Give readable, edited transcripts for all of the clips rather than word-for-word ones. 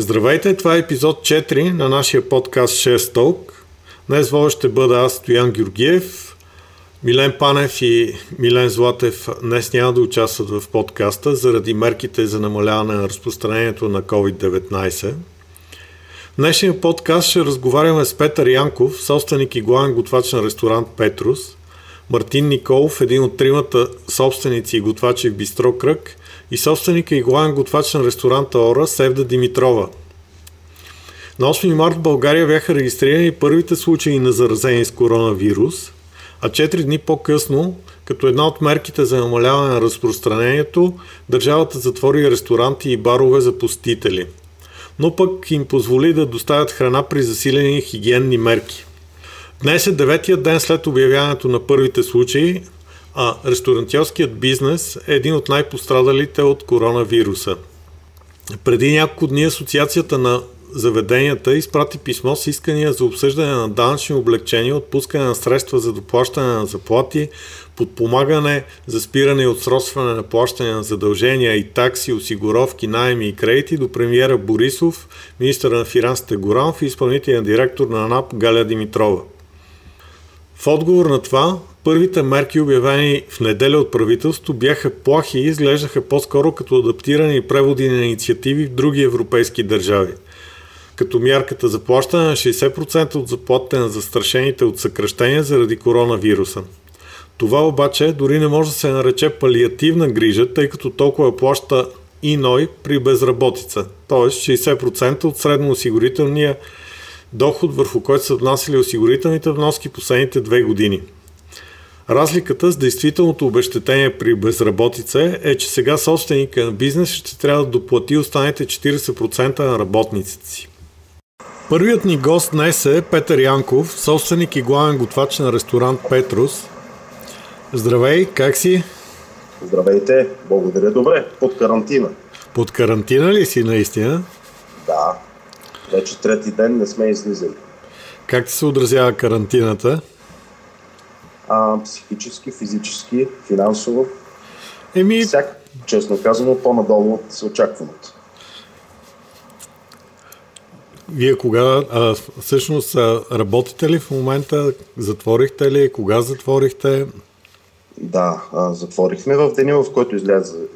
Здравейте, това е епизод 4 на нашия подкаст 6 Толк. Днес водещ ще бъда аз, Стоян Георгиев. Милен Панев и Милен Златев днес няма да участват в подкаста заради мерките за намаляване на разпространението на COVID-19. В днешния подкаст ще разговаряме с Петър Янков, собственик и главен готвач на ресторант Петрус, Мартин Николов, един от тримата собственици и готвачи в Бистро Кръг, и собственика и главен готвач на ресторанта Ора, Севда Димитрова. На 8 март в България бяха регистрирани първите случаи на заразени с коронавирус, а 4 дни по-късно, като една от мерките за намаляване на разпространението, държавата затвори ресторанти и барове за посетители, но пък им позволи да доставят храна при засилени хигиенни мерки. Днес е 9-тият ден след обявяването на първите случаи, а ресторантьорският бизнес е един от най-пострадалите от коронавируса. Преди няколко дни Асоциацията на заведенията изпрати писмо с искания за обсъждане на данъчни облекчения, отпускане на средства за доплащане на заплати, подпомагане за спиране и отсрочване на плащане на задължения и такси, осигуровки, наеми и кредити до премиера Борисов, министъра на финансите Горанф и изпълнителен директор на НАП Галя Димитрова. В отговор на това, първите мерки, обявени в неделя от правителството, бяха плахи и изглеждаха по-скоро като адаптирани и преводи на инициативи в други европейски държави, като мярката за плащане на 60% от заплатите на застрашените от съкращения заради коронавируса. Това обаче дори не може да се нарече палиативна грижа, тъй като толкова плаща и НОИ при безработица, т.е. 60% от средноосигурителния доход, върху който са внасили осигурителните вноски последните 2 години. Разликата с действителното обезщетение при безработица е, че сега собственика на бизнес ще трябва да доплати останалите 40% на работниците си. Първият ни гост днес е Петър Янков, собственик и главен готвач на ресторант Петрус. Здравей, как си? Здравейте, благодаря, добре, под карантина. Под карантина ли си наистина? Да, вече трети ден не сме излизали. Как ти се отразява карантината? Психически, физически, финансово. Честно казано, по-надолу от очакваното. Вие кога всъщност работите ли в момента? Затворихте ли? Кога затворихте? Да, затворихме в деня, в който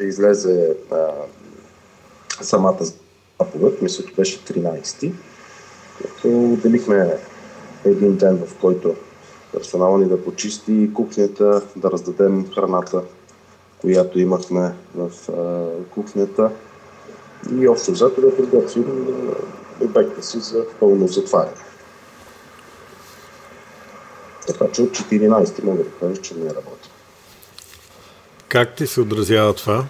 излезе самата заповед. Мисля, че беше 13-ти. Отделихме един ден, в който персонала ни да почисти кухнята, да раздадем храната, която имахме в кухнята и общо взето да подготвим обекта си за пълно затваряне. Така че от 14 мога да кажа, че не работи. Как ти се отразява това?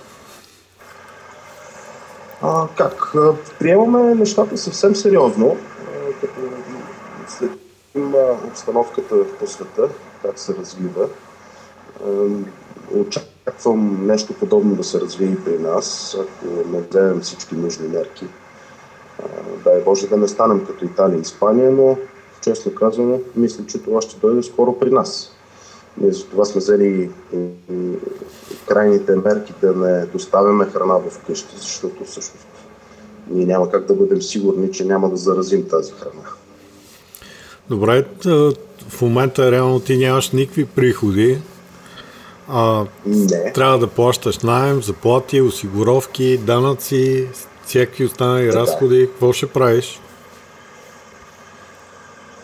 Как? Приемаме нещата съвсем сериозно, като има обстановката по света, как се развива. Очаквам нещо подобно да се развие и при нас, ако не вземем всички нужни мерки. Дай Боже да не станем като Италия и Испания, но честно казано, мисля, че това ще дойде скоро при нас. Ние за това сме взели крайните мерки да не доставяме храна в къщи, защото всъщност ние няма как да бъдем сигурни, че няма да заразим тази храна. Добре, в момента реално ти нямаш никакви приходи. Не. Трябва да плащаш наем, заплати, осигуровки, данъци, всякакви останали разходи. Какво ще правиш?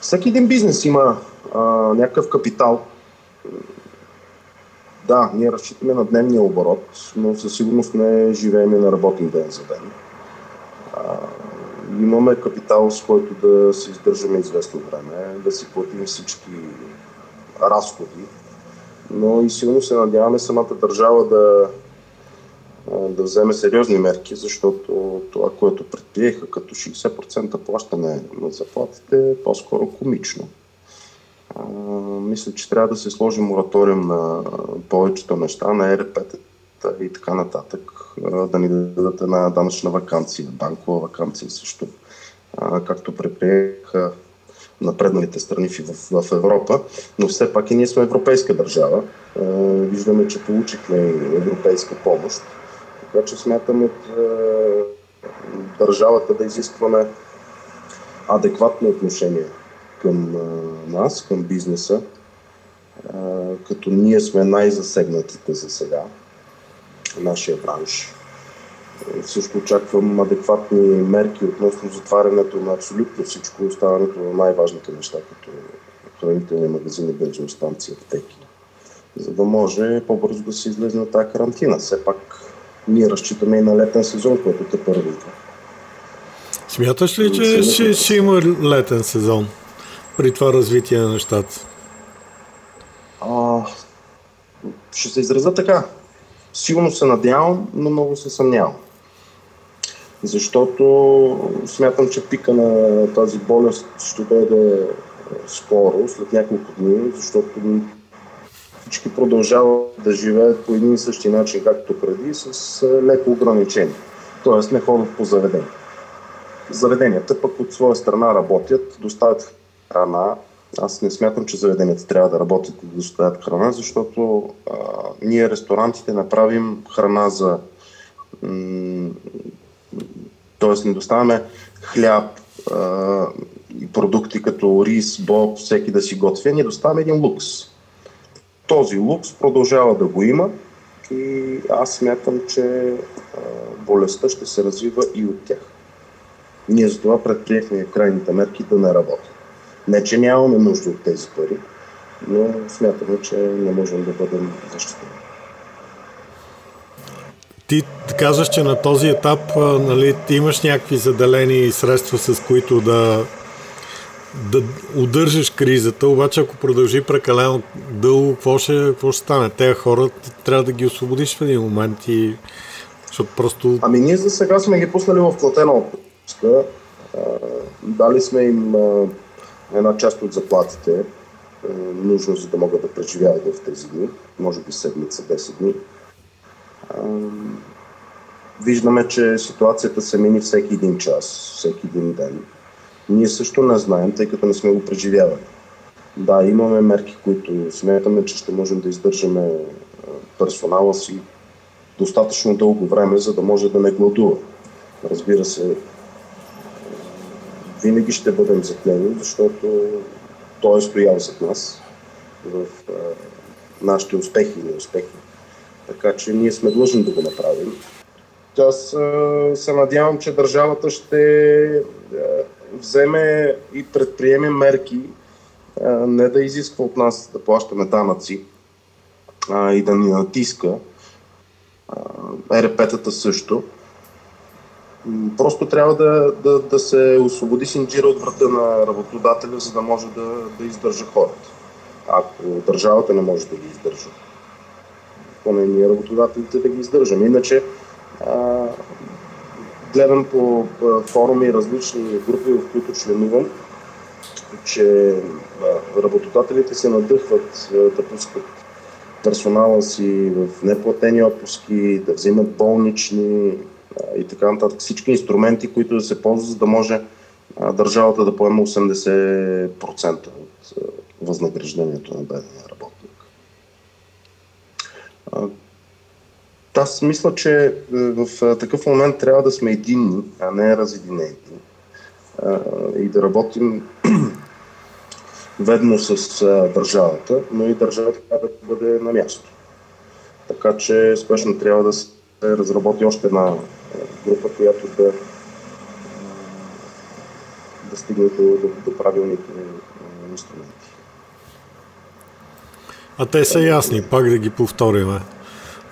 Всеки един бизнес има някакъв капитал. Да, ние разчитаме на дневния оборот, но със сигурност не живеем на работен ден за ден. Имаме капитал, с който да се издържаме известно време, да си платим всички разходи, но и силно се надяваме самата държава да вземе сериозни мерки, защото това, което предприеха като 60% плащане на заплатите, е по-скоро комично. Мисля, че трябва да се сложи мораториум на повечето неща, на ЕРП-тата и така нататък. Да ни дадат една данъчна ваканция, банкова ваканция също, както предприеха напредналите страни в Европа, но все пак и ние сме европейска държава. Виждаме, че получихме европейска помощ, така че смятам от държавата да изискваме адекватно отношение към нас, към бизнеса, като ние сме най-засегнатите за сега в нашия бранш. Също очаквам адекватни мерки относно затварянето на абсолютно всичко, оставането на най-важните неща, като хранителни магазини, бензиностанции, аптеки, за да може по-бързо да се излезе на тази карантина. Все пак ние разчитаме и на летен сезон, който те първи. Смяташ ли, че ще има летен сезон при това развитие на нещата? Ще се изразя така. Силно се надявам, но много се съмнявам. Защото смятам, че пика на тази болест ще дойде скоро, след няколко дни, защото всички продължават да живеят по един и същи начин, както преди, с леко ограничение. Тоест не ходят по заведения. Заведенията пък от своя страна работят, доставят храна. Аз не смятам, че заведенията трябва да работят и да доставят храна, защото ние ресторантите направим храна за... Тоест не доставяме хляб и продукти като рис, боб, всеки да си готви, ние доставяме един лукс. Този лукс продължава да го има и аз смятам, че болестта ще се развива и от тях. Ние за това предприехме крайните мерки да не работим. Не, че нямаме нужда от тези пари, но смятаме, че не можем да бъдем защитени. Ти казваш, че на този етап, нали, ти имаш някакви заделени средства, с които да удържиш кризата, обаче ако продължи прекалено дълго, какво ще стане? Те хора трябва да ги освободиш в един момент и... Защото просто... Ние за сега сме ги пуснали в платена отпуска. Дали сме им една част от заплатите, нужно за да могат да преживяват в тези дни, може би седмица, 10 дни. Виждаме, че ситуацията се мини всеки един час, всеки един ден. Ние също не знаем, тъй като не сме го преживявали. Да, имаме мерки, които смятаме, че ще можем да издържаме персонала си достатъчно дълго време, за да може да не гладува. Разбира се, винаги ще бъдем заклени, защото той е стоял зад нас в нашите успехи и неуспехи. Така че ние сме длъжни да го направим. Аз се надявам, че държавата ще вземе и предприеме мерки, не да изисква от нас да плащаме данъци и да ни натиска. ЕРП-тата също. Просто трябва да се освободи синджира от врата на работодателя, за да може да издържа хората. Ако държавата не може да ги издържа, поне ние работодателите да ги издържаме. Иначе гледам по форуми различни групи, в които членувам, че работодателите се надъхват да пускат персонала си в неплатени отпуски, да взимат болнични и така нататък. Всички инструменти, които да се ползват, за да може държавата да поема 80% от възнаграждението на бедния работник. Аз мисля, че в такъв момент трябва да сме единни, а не разединени. И да работим ведно с държавата, но и държавата трябва да бъде на място. Така че спешно трябва да се разработи още една група, която да стигне до правилните инструменти. А те са ясни, пак да ги повторим.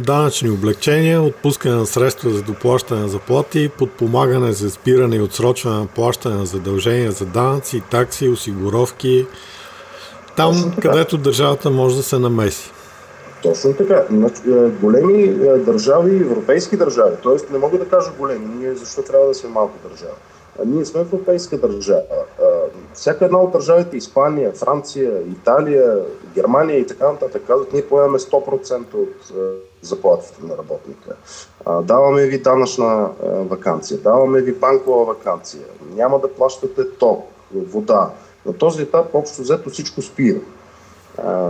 Данъчни облегчения, отпускане на средства за доплащане на заплати, подпомагане за спиране и отсрочване на плащане на задължения за данъци, такси, осигуровки, там където държавата може да се намеси. Точно така. Големи държави, европейски държави, т.е. не мога да кажа големи, ние защо трябва да сме малко държава. Ние сме европейска държава. Всяка една от държавите, Испания, Франция, Италия, Германия и така нататък, казват, ние поемаме 100% от заплатите на работника. Даваме ви данъчна ваканция, даваме ви банкова ваканция, няма да плащате ток, вода. На този етап общо взето всичко спира.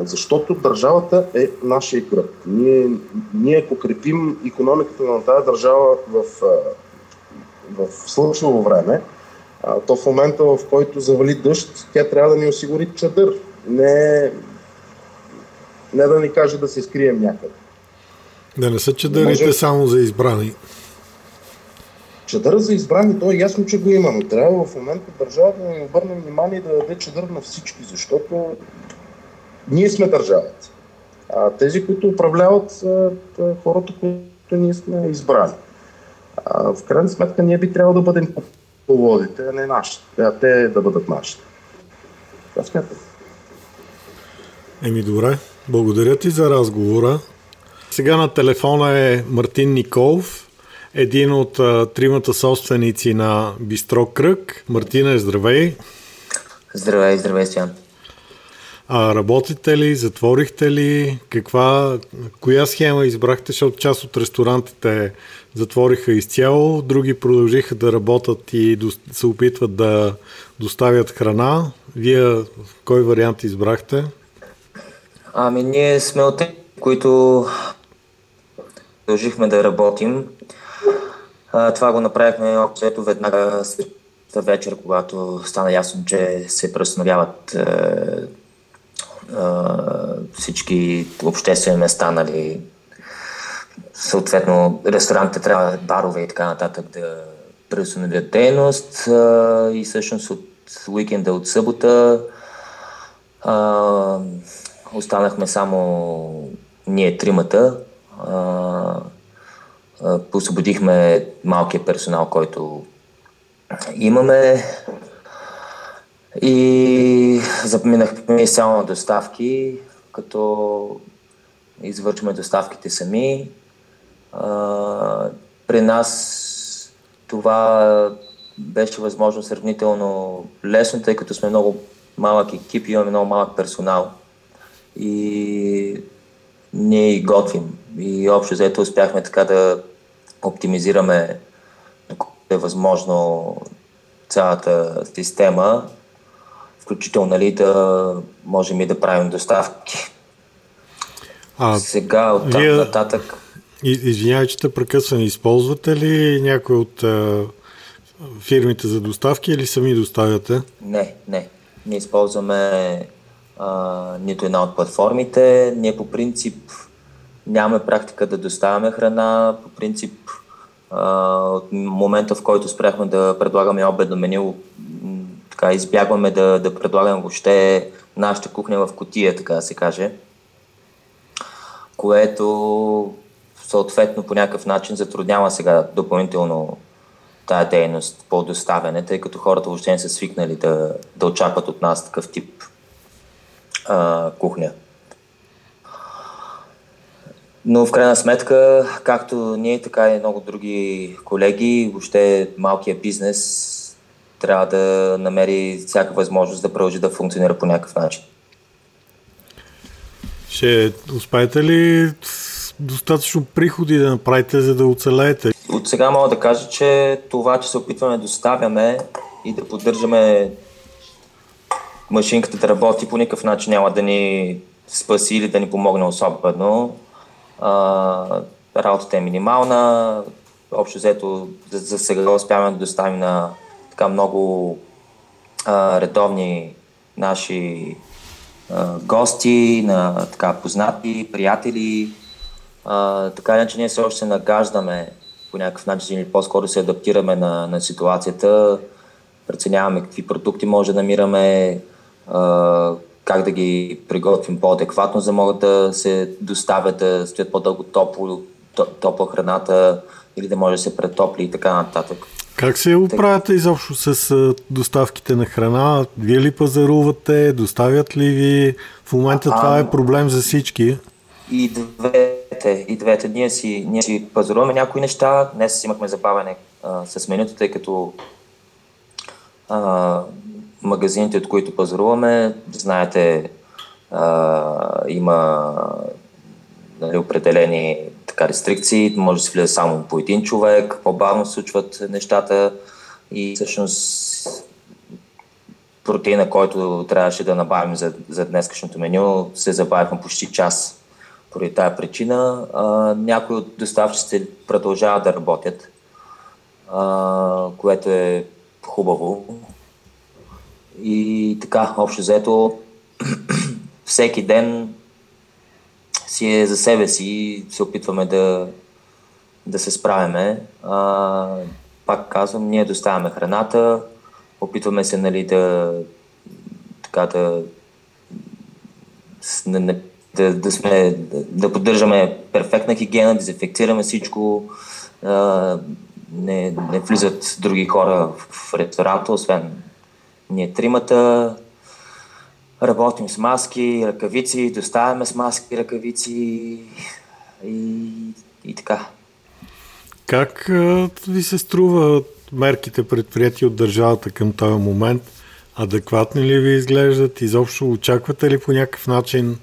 Защото държавата е нашия гръб. Ние ако крепим икономиката на тази държава в в слънчево време, то в момента, в който завали дъжд, тя трябва да ни осигури чадър. Не да ни каже да се скрием някъде. Да не са чадърите само за избрани. Чадъра за избрани, то е ясно, че го има, но трябва в момента държавата да ни обърне внимание да даде чадър на всички, защото ние сме държавата. А тези, които управляват, са хората, които ние сме избрали. В крайна сметка ние би трябвало да бъдем поводите, а не нашите. А те да бъдат нашите. Това смятам. Еми добре, благодаря ти за разговора. Сега на телефона е Мартин Николов, един от тримата собственици на Бистро Кръг. Мартина, здравей! Здравей, здравей, Стоян! Работите ли, затворихте ли, коя схема избрахте, защото част от ресторантите затвориха изцяло, други продължиха да работят и се опитват да доставят храна. Вие кой вариант избрахте? Ами ние сме от тези, които продължихме да работим. Това го направихме общо веднага след вечер, когато стана ясно, че се преустановяват всички обществени места, нали. Съответно, ресторантите трябва, барове и така нататък да преустановят дейност и всъщност от уикенда, от събота останахме само ние тримата. Освободихме малкия персонал, който имаме и запоминахме само на доставки, като извършваме доставките сами. При нас това беше възможно сравнително лесно, тъй като сме много малък екип, имаме много малък персонал. И ние готвим. И общо взето успяхме така да оптимизираме, колкото е възможно, цялата система, включително, нали, да можем и да правим доставки. Сега от там нататък... Извинявай, че те прекъсвам. Използвате ли някой от фирмите за доставки или сами доставяте? Не. Ние използваме нито една от платформите. Ние по принцип нямаме практика да доставяме храна. По принцип от момента, в който спряхме да предлагаме обедно меню, така избягваме да предлагаме въобще нашата кухня в кутия, така да се каже. Което съответно по някакъв начин затруднява сега допълнително тая дейност по доставяне, тъй като хората въобще не са свикнали да очакват от нас такъв тип кухня. Но в крайна сметка, както ние, така и много други колеги, въобще малкият бизнес трябва да намери всяка възможност да продължи да функционира по някакъв начин. Ще успеете ли достатъчно приходи да направите, за да оцелеете? От сега мога да кажа, че това, че се опитваме да доставяме и да поддържаме машинката да работи, по никакъв начин няма да ни спаси или да ни помогне особено. Работата е минимална. Общо взето за сега успяваме да доставим на така много редовни наши гости, на така познати, приятели. Така иначе ние все още се нагаждаме по някакъв начин или по-скоро се адаптираме на ситуацията. Преценяваме какви продукти може да намираме, как да ги приготвим по-адекватно, за да могат да се доставят, да стоят по-дълго топла храната или да може да се претопли и така нататък. Как се оправяте изобщо с доставките на храна? Вие ли пазарувате? Доставят ли ви? В момента това е проблем за всички. И двете. Ние си пазаруваме някои неща. Днес имахме забавяне с менюто, тъй като магазините, от които пазаруваме, знаете, има, нали, определени така рестрикции, може да се влезе само по един човек, по-бавно се случват нещата и всъщност протеина, който трябваше да набавим за днескашното меню, се забавихме почти час. Поради тая причина някои от доставчиците продължават да работят, което е хубаво. И така, общо взето, всеки ден си е за себе си и се опитваме да се справяме. Пак казвам, ние доставяме храната, опитваме се, нали, да поддържаме перфектна хигиена, дезинфекцираме всичко, не влизат други хора в ресторанта, освен ние тримата. Работим с маски, ръкавици, доставяме с маски, ръкавици и така. Как ви се струва мерките, предприятия от държавата към този момент? Адекватни ли ви изглеждат? Изобщо очаквате ли по някакъв начин,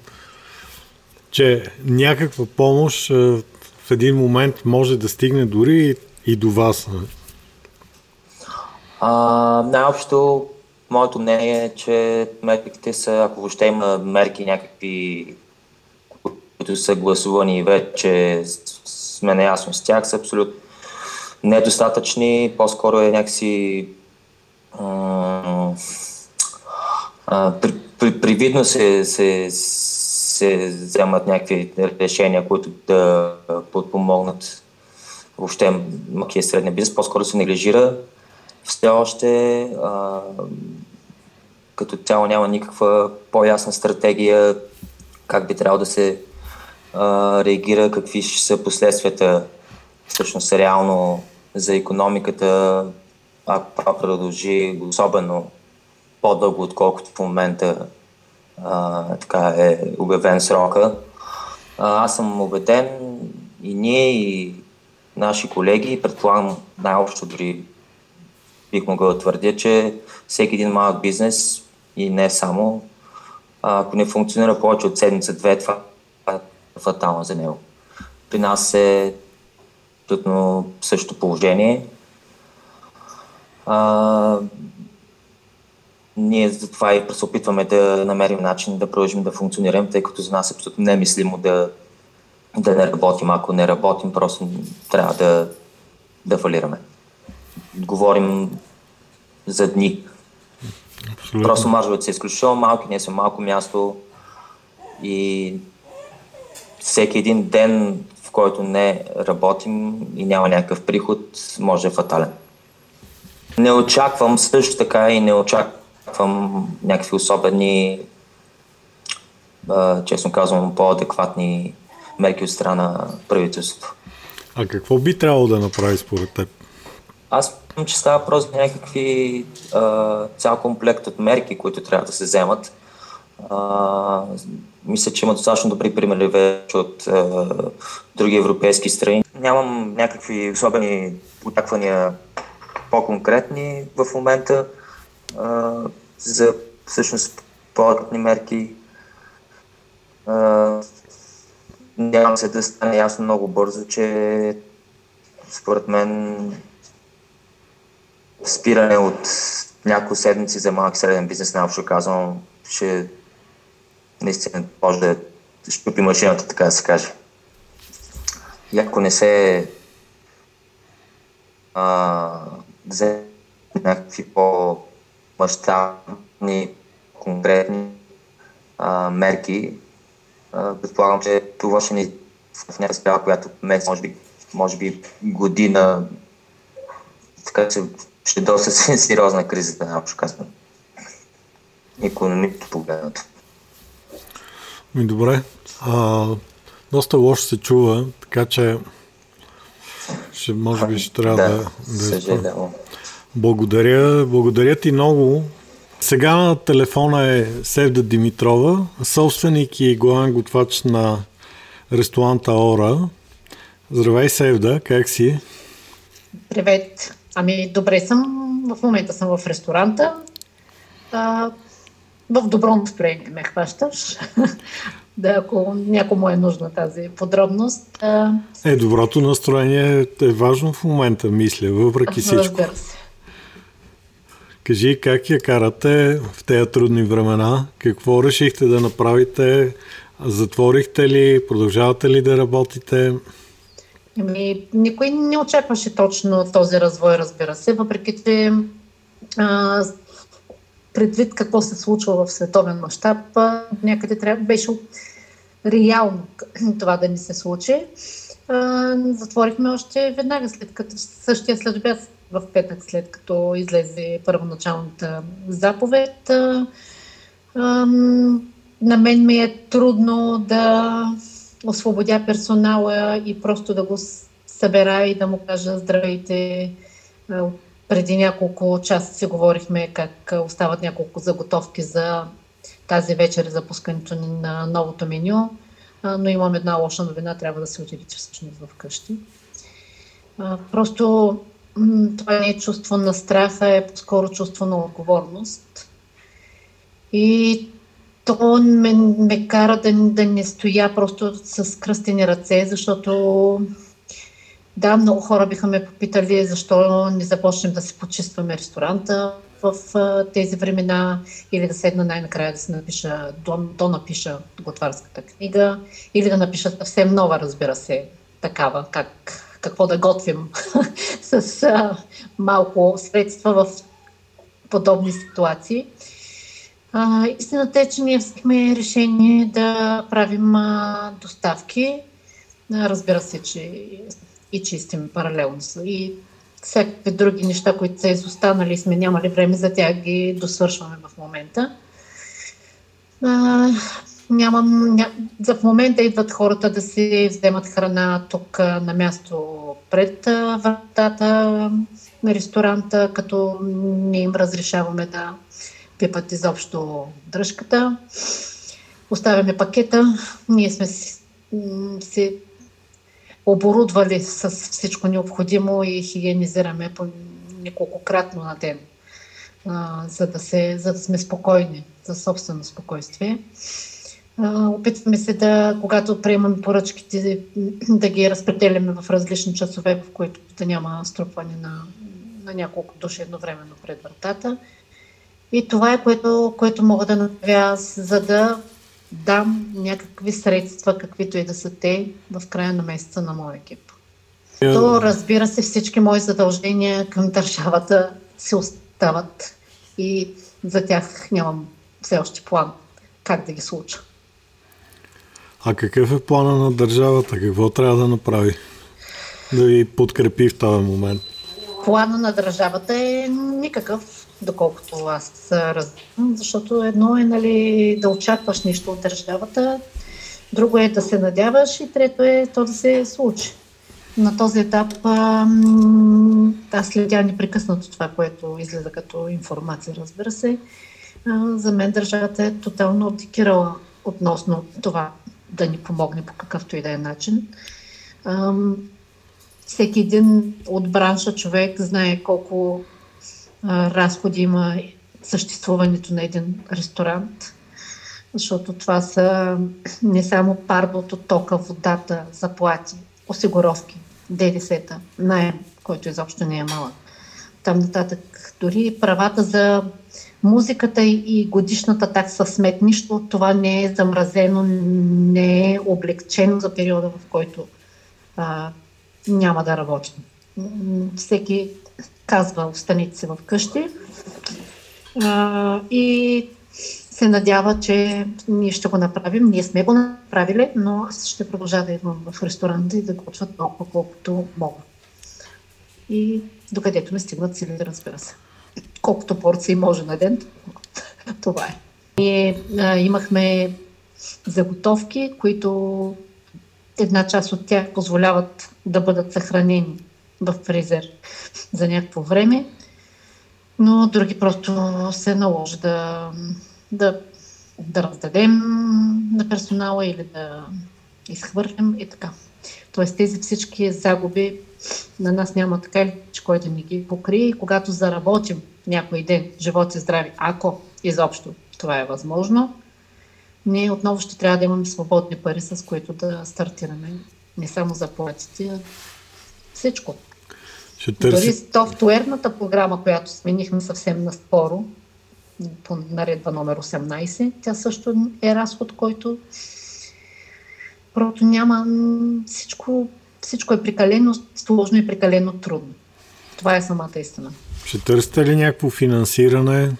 че някаква помощ в един момент може да стигне дори и до вас? Най-общо моето мнение е, че мерките са, ако въобще има мерки някакви, които са гласувани и вече сме наясно с тях, са абсолютно недостатъчни. По-скоро е някакси привидно се вземат някакви решения, които да подпомогнат въобще малкия и средния бизнес. По-скоро се неглижира. Все още като цяло няма никаква по-ясна стратегия как би трябвало да се реагира, какви ще са последствията всъщност реално за икономиката, ако това продължи особено по-дълго, отколкото в момента така е обявен срока. Аз съм убеден, и ние, и наши колеги, предполагам най-общо дори бих могъл да твърдя, че всеки един малък бизнес, и не само, ако не функционира повече от седмица-две, това е фатално за него. При нас е абсолютно същото положение. Ние затова и се опитваме да намерим начин да продължим да функционираме, тъй като за нас е абсолютно немислимо да не работим. Ако не работим, просто трябва да фалираме. Говорим за дни. Абсолютно. Просто маржовете са изключително малки, ние сме малко място и всеки един ден, в който не работим и няма някакъв приход, може е фатален. Не очаквам също така и не очаквам някакви особени, честно казвам, по-адекватни мерки от страна на правителството. А какво би трябвало да направи според теб? Аз мисля, че става просто някакви цял комплект от мерки, които трябва да се вземат. Мисля, че има достатъчно добри примери вече от други европейски страни. Нямам някакви особени очаквания по-конкретни в момента за всъщност по-конкретни мерки. Надявам се да стане ясно много бързо, че според мен спиране от няколко седмици за малък среден бизнес, най-общо казвам, ще наистина може да щупи машината, така да се каже. И ако не се вземе някакви по-мащабни, конкретни мерки, предполагам, че това ще ни в някаква справа, която месец, може би година, така че ще доста сериозна кризата, общо казвам. Економически погледнато. Добре. Доста лошо се чува, така че може би ще трябва да Благодаря ти много. Сега на телефона е Севда Димитрова, собственик и главен готвач на ресторанта Ора. Здравей, Севда, как си? Привет. Добре съм. В момента съм в ресторанта. В добро настроение ме хващаш. Ако някому е нужна тази подробност. Доброто настроение е важно в момента, мисля, въпреки всичко. Кажи, как я карате в тези трудни времена? Какво решихте да направите? Затворихте ли? Продължавате ли да работите? Никой не очакваше точно този развой, разбира се, въпреки че предвид какво се случва в световен мащаб, някъде беше реално това да ни се случи. Затворихме още веднага след като същия следобед в петък, след като излезе първоначалната заповед. На мен ми е трудно да освободя персонала и просто да го събера и да му кажа здравейте. Преди няколко часа си говорихме как остават няколко заготовки за тази вечер за пускането на новото меню, но имам една лоша новина, трябва да се отидете всъщност вкъщи. Просто това не е чувство на страх, а е по-скоро чувство на отговорност. И то ме кара да не стоя просто с кръстени ръце, защото да, много хора биха ме попитали защо не започнем да се почистваме ресторанта в тези времена или да седна най-накрая да се напиша, да напиша готварската книга или да напиша съвсем нова, разбира се, такава, какво да готвим с малко средства в подобни ситуации. Истината е, че ние взехме решение да правим доставки. Разбира се, че и чистим паралелно. И всякакви други неща, които са изостанали, сме нямали време за тях, ги досвършваме в момента. За в момента идват хората да си вземат храна тук на място пред вратата на ресторанта, като не им разрешаваме да пипат изобщо дръжката. Оставяме пакета. Ние сме си оборудвали с всичко необходимо и хигиенизираме по неколкократно на ден, за да сме спокойни, за собствено спокойствие. Опитваме се да, когато приемаме поръчките, да ги разпределяме в различни часове, в които да няма струпване на няколко души едновременно пред вратата. И това е което мога да направя, за да дам някакви средства, каквито и да са те, в края на месеца на моя екип. То, разбира се, всички мои задължения към държавата се остават и за тях нямам все още план как да ги случа. А какъв е плана на държавата? Какво трябва да направи? Да ви подкрепи в този момент? Плана на държавата е никакъв, доколкото аз разбирам, защото едно е да очакваш нещо от държавата, друго е да се надяваш и трето е то да се случи. На този етап аз следя непрекъснато това, което излиза като информация, разбира се. За мен държавата е тотално абдикирала относно това да ни помогне по какъвто и да е начин. Всеки един от бранша човек знае колко разходи има съществуването на един ресторант, защото това са не само парното, тока, водата, заплати, осигуровки, ДДС-та, наем, който изобщо не е малък. Там нататък дори правата за музиката и годишната такса смет, нищо това не е замразено, не е облегчено за периода, в който няма да работим. Всеки казва, останете се вкъщи и се надява, че ние ще го направим. Ние сме го направили, но аз ще продължа да идвам в ресторанта и да готвя толкова, колкото мога. И докъдето ме стигнат силите, разбира се. Колкото порции може на ден, това е. Ние имахме заготовки, които една част от тях позволяват да бъдат съхранени в фризер за някакво време, но други просто се наложи да раздадем на персонала или да изхвърлим и така. Тоест тези всички загуби на нас няма така, че който ни ги покрие, и когато заработим някой ден, живот и здраве, ако изобщо това е възможно, ние отново ще трябва да имаме свободни пари, с които да стартираме не само заплатите, а всичко. Дори софтуерната програма, която сменихме съвсем наскоро, по наредба номер 18, тя също е разход, който просто няма всичко. всичко е прекалено сложно и прекалено трудно. Това е самата истина. Ще търсите ли някакво финансиране?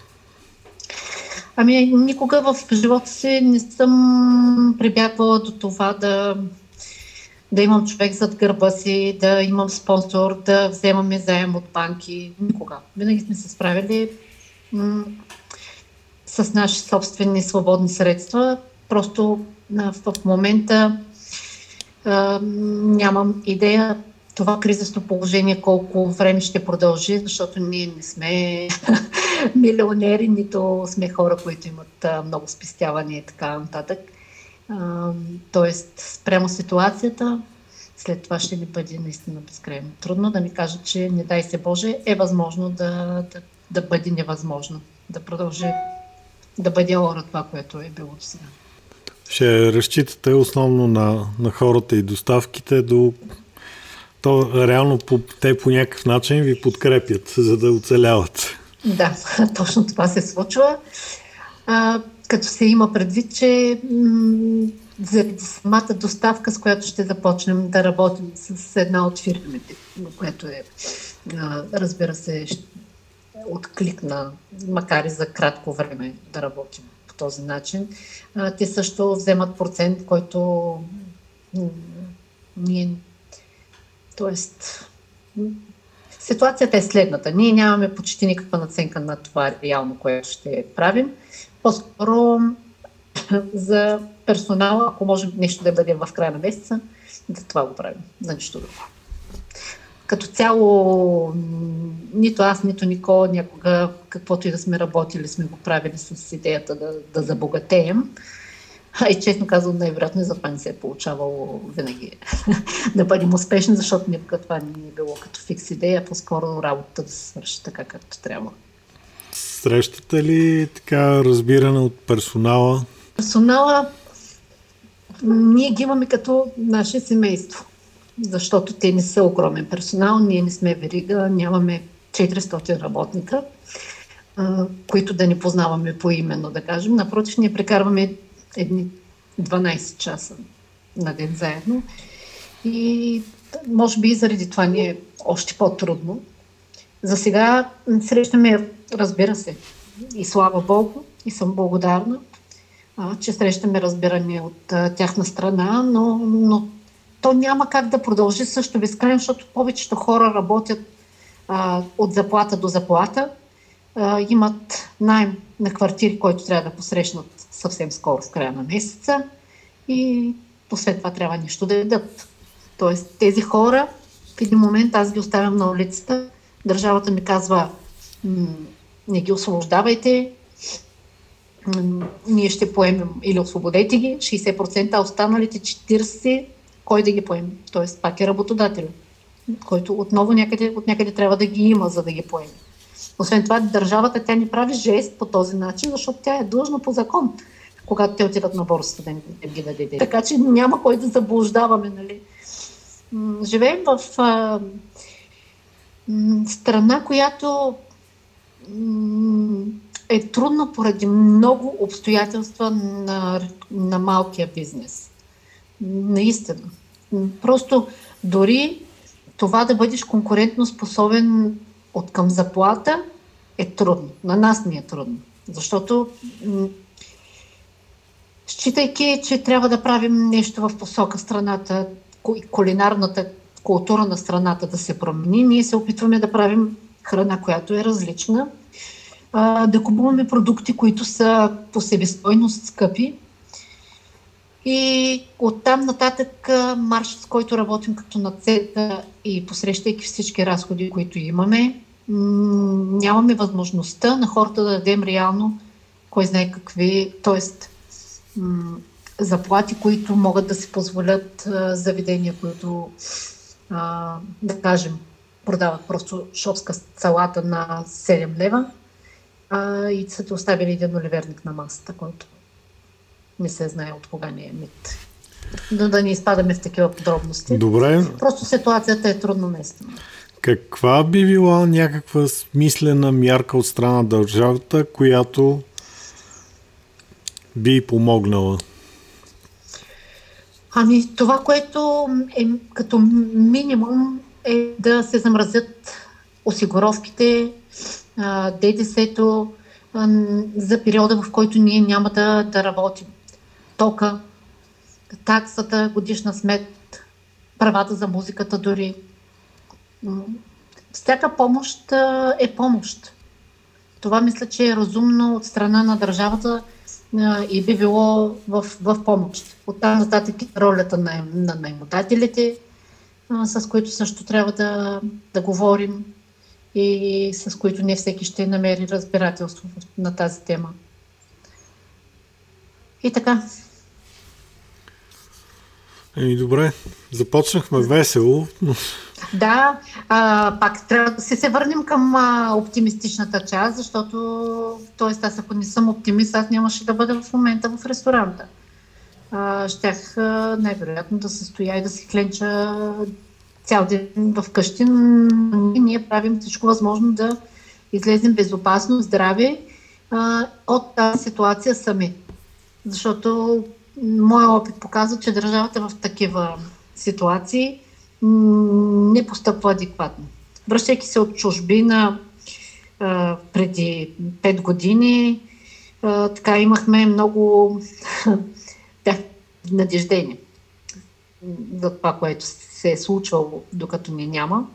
Ами, никога в живота си не съм прибягвала до това да имам човек зад гърба си, да имам спонсор, да вземаме заем от банки. Никога. Винаги сме се справили с наши собствени свободни средства. Просто в момента нямам идея това кризисно положение колко време ще продължи, защото ние не сме милионери, нито сме хора, които имат много спестявания и така нататък. Тоест, спрямо ситуацията, след това ще ни бъде наистина безкрайно трудно да ми кажат, че не дай се Боже, е възможно да бъде невъзможно, да продължи да бъде Ора това, което е било сега. Ще разчитате основно на хората и доставките до... То реално те по някакъв начин ви подкрепят, за да оцеляват. Да, точно това се случва. Като се има предвид, че заради самата доставка, с която ще започнем да работим с една от фирмите, което е, разбира се, откликна, макар и за кратко време да работим по този начин. Те също вземат процент, който ние... Тоест, ситуацията е следната. Ние нямаме почти никаква наценка на това реално, което ще правим. По-скоро за персонала, ако можем нещо да дадем в края на месеца, да това го правим, за нищо друго. Като цяло, нито аз, нито Никола, някога, каквото и да сме работили, сме го правили с идеята да забогатеем. И честно казвам, най-вероятно и за това не се е получавало винаги да бъдем успешни, защото никога това не е било като фикс идея, по-скоро работата да се свърши така, както трябва. Срещате ли така разбиране от персонала? Персонала ние ги имаме като наше семейство, защото те не са огромен персонал, ние не сме верига, нямаме 400 работника, които да не познаваме поименно, да кажем. Напротив, ние прекарваме едни 12 часа на ден заедно. И може би и заради това ни е още по-трудно. За сега срещаме, разбира се, и слава Богу, и съм благодарна, че срещаме разбиране от тяхна страна, но то няма как да продължи също безкрайно, защото повечето хора работят от заплата до заплата, имат наем на квартири, който трябва да посрещнат съвсем скоро в края на месеца и после това трябва нещо да ядат. Тоест тези хора в един момент аз ги оставям на улицата, държавата ми казва не ги освобождавайте, ние ще поемем или освободете ги, 60%, а останалите 40% кой да ги поеме? Тоест пак е работодател, който отново от някъде трябва да ги има, за да ги поеме. Освен това, държавата тя не прави жест по този начин, защото тя е длъжна по закон, когато те отидат на борсата да не ги даде. Така че няма кой да заблуждаваме, нали. Живеем в страна, която е трудна поради много обстоятелства на малкия бизнес. Наистина. Просто дори това да бъдеш конкурентно способен от към заплата е трудно. На нас ни е трудно. Защото считайки, че трябва да правим нещо в посока страната, кулинарната култура на страната да се промени, ние се опитваме да правим храна, която е различна, да купуваме продукти, които са по себестойност скъпи и оттам нататък маршът, с който работим като нацета и посрещайки всички разходи, които имаме, нямаме възможността на хората да дадем реално кой знае какви, т.е. заплати, които могат да си позволят заведения, които, да кажем, продават просто шопска салата на 7 лева и са те оставили един оливерник на масата, който не се знае от кога не е мит. Но да не изпадаме в такива подробности. Добре. Просто ситуацията е трудно наистина. Каква би била някаква смислена мярка от страна държавата, която би помогнала? Ами това, което е като минимум, е да се замразят осигуровките, ДДС-то за периода, в който ние няма да работим. Тока, таксата, годишна смет, правата за музиката дори. Всяка помощ е помощ. Това мисля, че е разумно от страна на държавата и би било в помощ. Оттам нататък ролята на наемодателите, с които също трябва да говорим и с които не всеки ще намери разбирателство на тази тема. И така. Добре, започнахме весело. Да, пак трябва да се върнем към оптимистичната част, защото аз ако не съм оптимист, аз нямаше да бъда в момента в ресторанта. Щях най-вероятно да се стоя и да се кленча цял ден в къщи, но ние правим всичко възможно да излезем безопасно, здраве от тази ситуация сами. Защото моят опит показва, че държавата в такива ситуации не постъпва адекватно. Връщайки се от чужбина преди 5 години, така имахме много надеждени за това, което се е случвало, докато ни няма.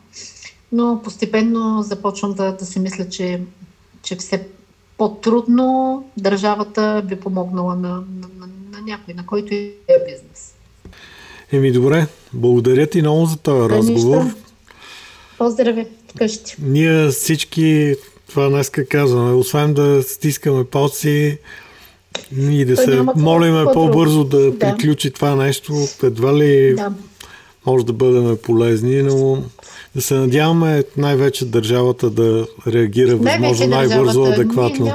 Но постепенно започвам да се мисля, че все по-трудно държавата би помогнала на някой, на който е бизнес. Добре, благодаря ти много за този разговор. Нищо. Поздрави вкъщи. Ние всички това днеска казваме, освен да стискаме палци и да се молиме по-бързо да приключи това нещо, едва ли може да бъдем полезни, но да се надяваме най-вече държавата да реагира възможно най-бързо адекватно.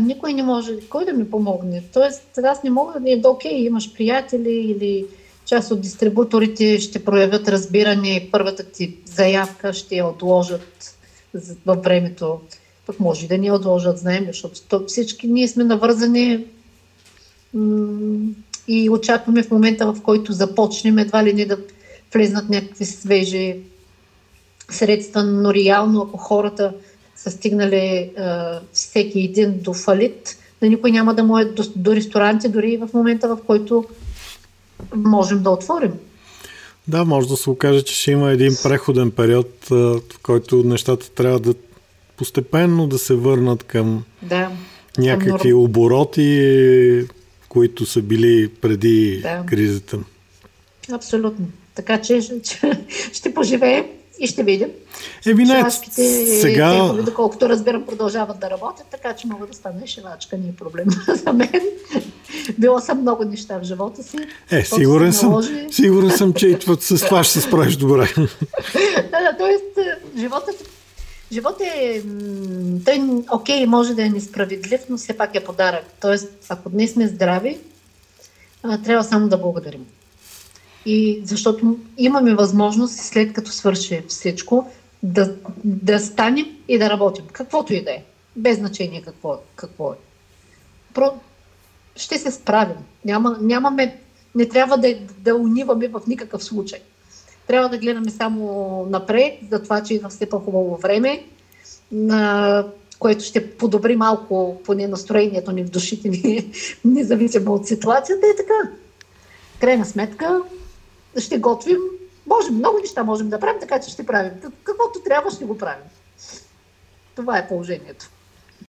Никой не може, кой да ми помогне. Тоест, аз не мога да е окей, имаш приятели или част от дистрибуторите ще проявят разбиране, първата ти заявка ще я отложат във времето. Пък може да ни отложат, знаем, защото всички ние сме навързани и очакваме в момента, в който започнем, едва ли не да влезнат някакви свежи средства, но реално, ако хората са стигнали всеки един до фалит, да никой няма да може до ресторанти, дори и в момента, в който можем да отворим. Да, може да се окаже, че ще има един преходен период, в който нещата трябва да постепенно да се върнат към някакви обороти, които са били преди кризата. Абсолютно. Така че ще поживеем и ще видим. Шивачките, сега, доколкото разбирам, продължават да работят, така че мога да стане шивачка, не е проблем за мен. Било съм много неща в живота си. Сигурен съм, че и с това ще се справиш добре. Тоест, живота е... Той, окей, може да е несправедлив, но все пак е подарък. Тоест, ако днес сме здрави, трябва само да благодарим. И защото имаме възможност, след като свърши всичко, да станем и да работим. Каквото и да е. Без значение какво е. Ще се справим. Не трябва да униваме в никакъв случай. Трябва да гледаме само напред, за това, че има все по-хубаво време, на което ще подобри малко поне настроението ни в душите ни, независимо от ситуацията. И така. Крайна сметка, ще готвим, много неща можем да правим, така че ще правим. Каквото трябва, ще го правим. Това е положението.